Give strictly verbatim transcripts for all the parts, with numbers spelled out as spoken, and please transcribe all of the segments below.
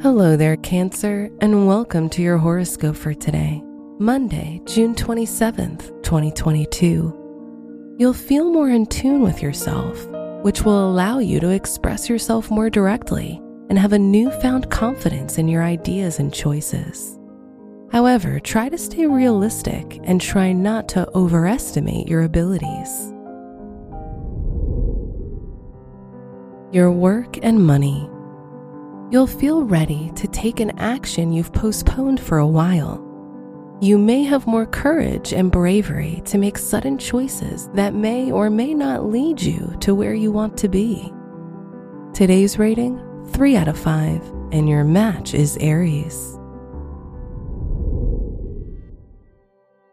Hello there, Cancer, and welcome to your horoscope for today, Monday, June twenty-seventh, twenty twenty-two. You'll feel more in tune with yourself, which will allow you to express yourself more directly and have a newfound confidence in your ideas and choices. However, try to stay realistic and try not to overestimate your abilities. Your work and money. You'll feel ready to take an action you've postponed for a while. You may have more courage and bravery to make sudden choices that may or may not lead you to where you want to be. Today's rating, three out of five, and your match is Aries.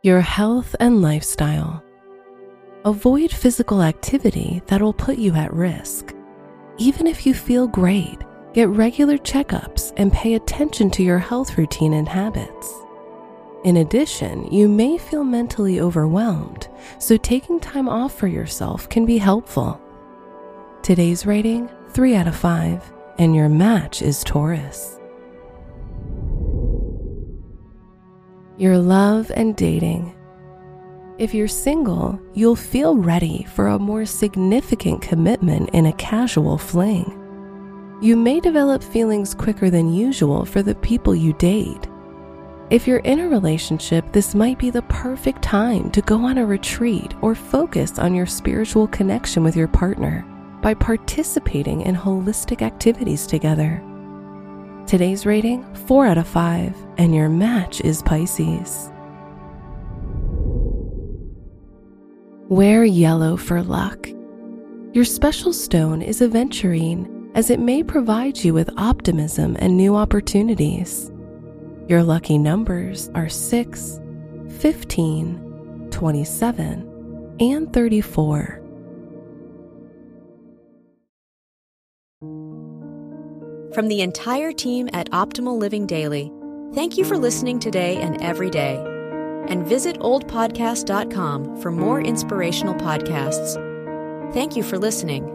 Your health and lifestyle. Avoid physical activity that'll put you at risk. Even if you feel great, get regular checkups and pay attention to your health routine and habits. In addition, you may feel mentally overwhelmed, so taking time off for yourself can be helpful. Today's rating, three out of five, and your match is Taurus. Your love and dating. If you're single, you'll feel ready for a more significant commitment in a casual fling. You may develop feelings quicker than usual for the people you date. If you're in a relationship, this might be the perfect time to go on a retreat or focus on your spiritual connection with your partner by participating in holistic activities together. Today's rating, four out of five, and your match is Pisces. Wear yellow for luck. Your special stone is aventurine, as it may provide you with optimism and new opportunities. Your lucky numbers are six, fifteen, twenty-seven, and thirty-four. From the entire team at Optimal Living Daily, thank you for listening today and every day. And visit old podcast dot com for more inspirational podcasts. Thank you for listening.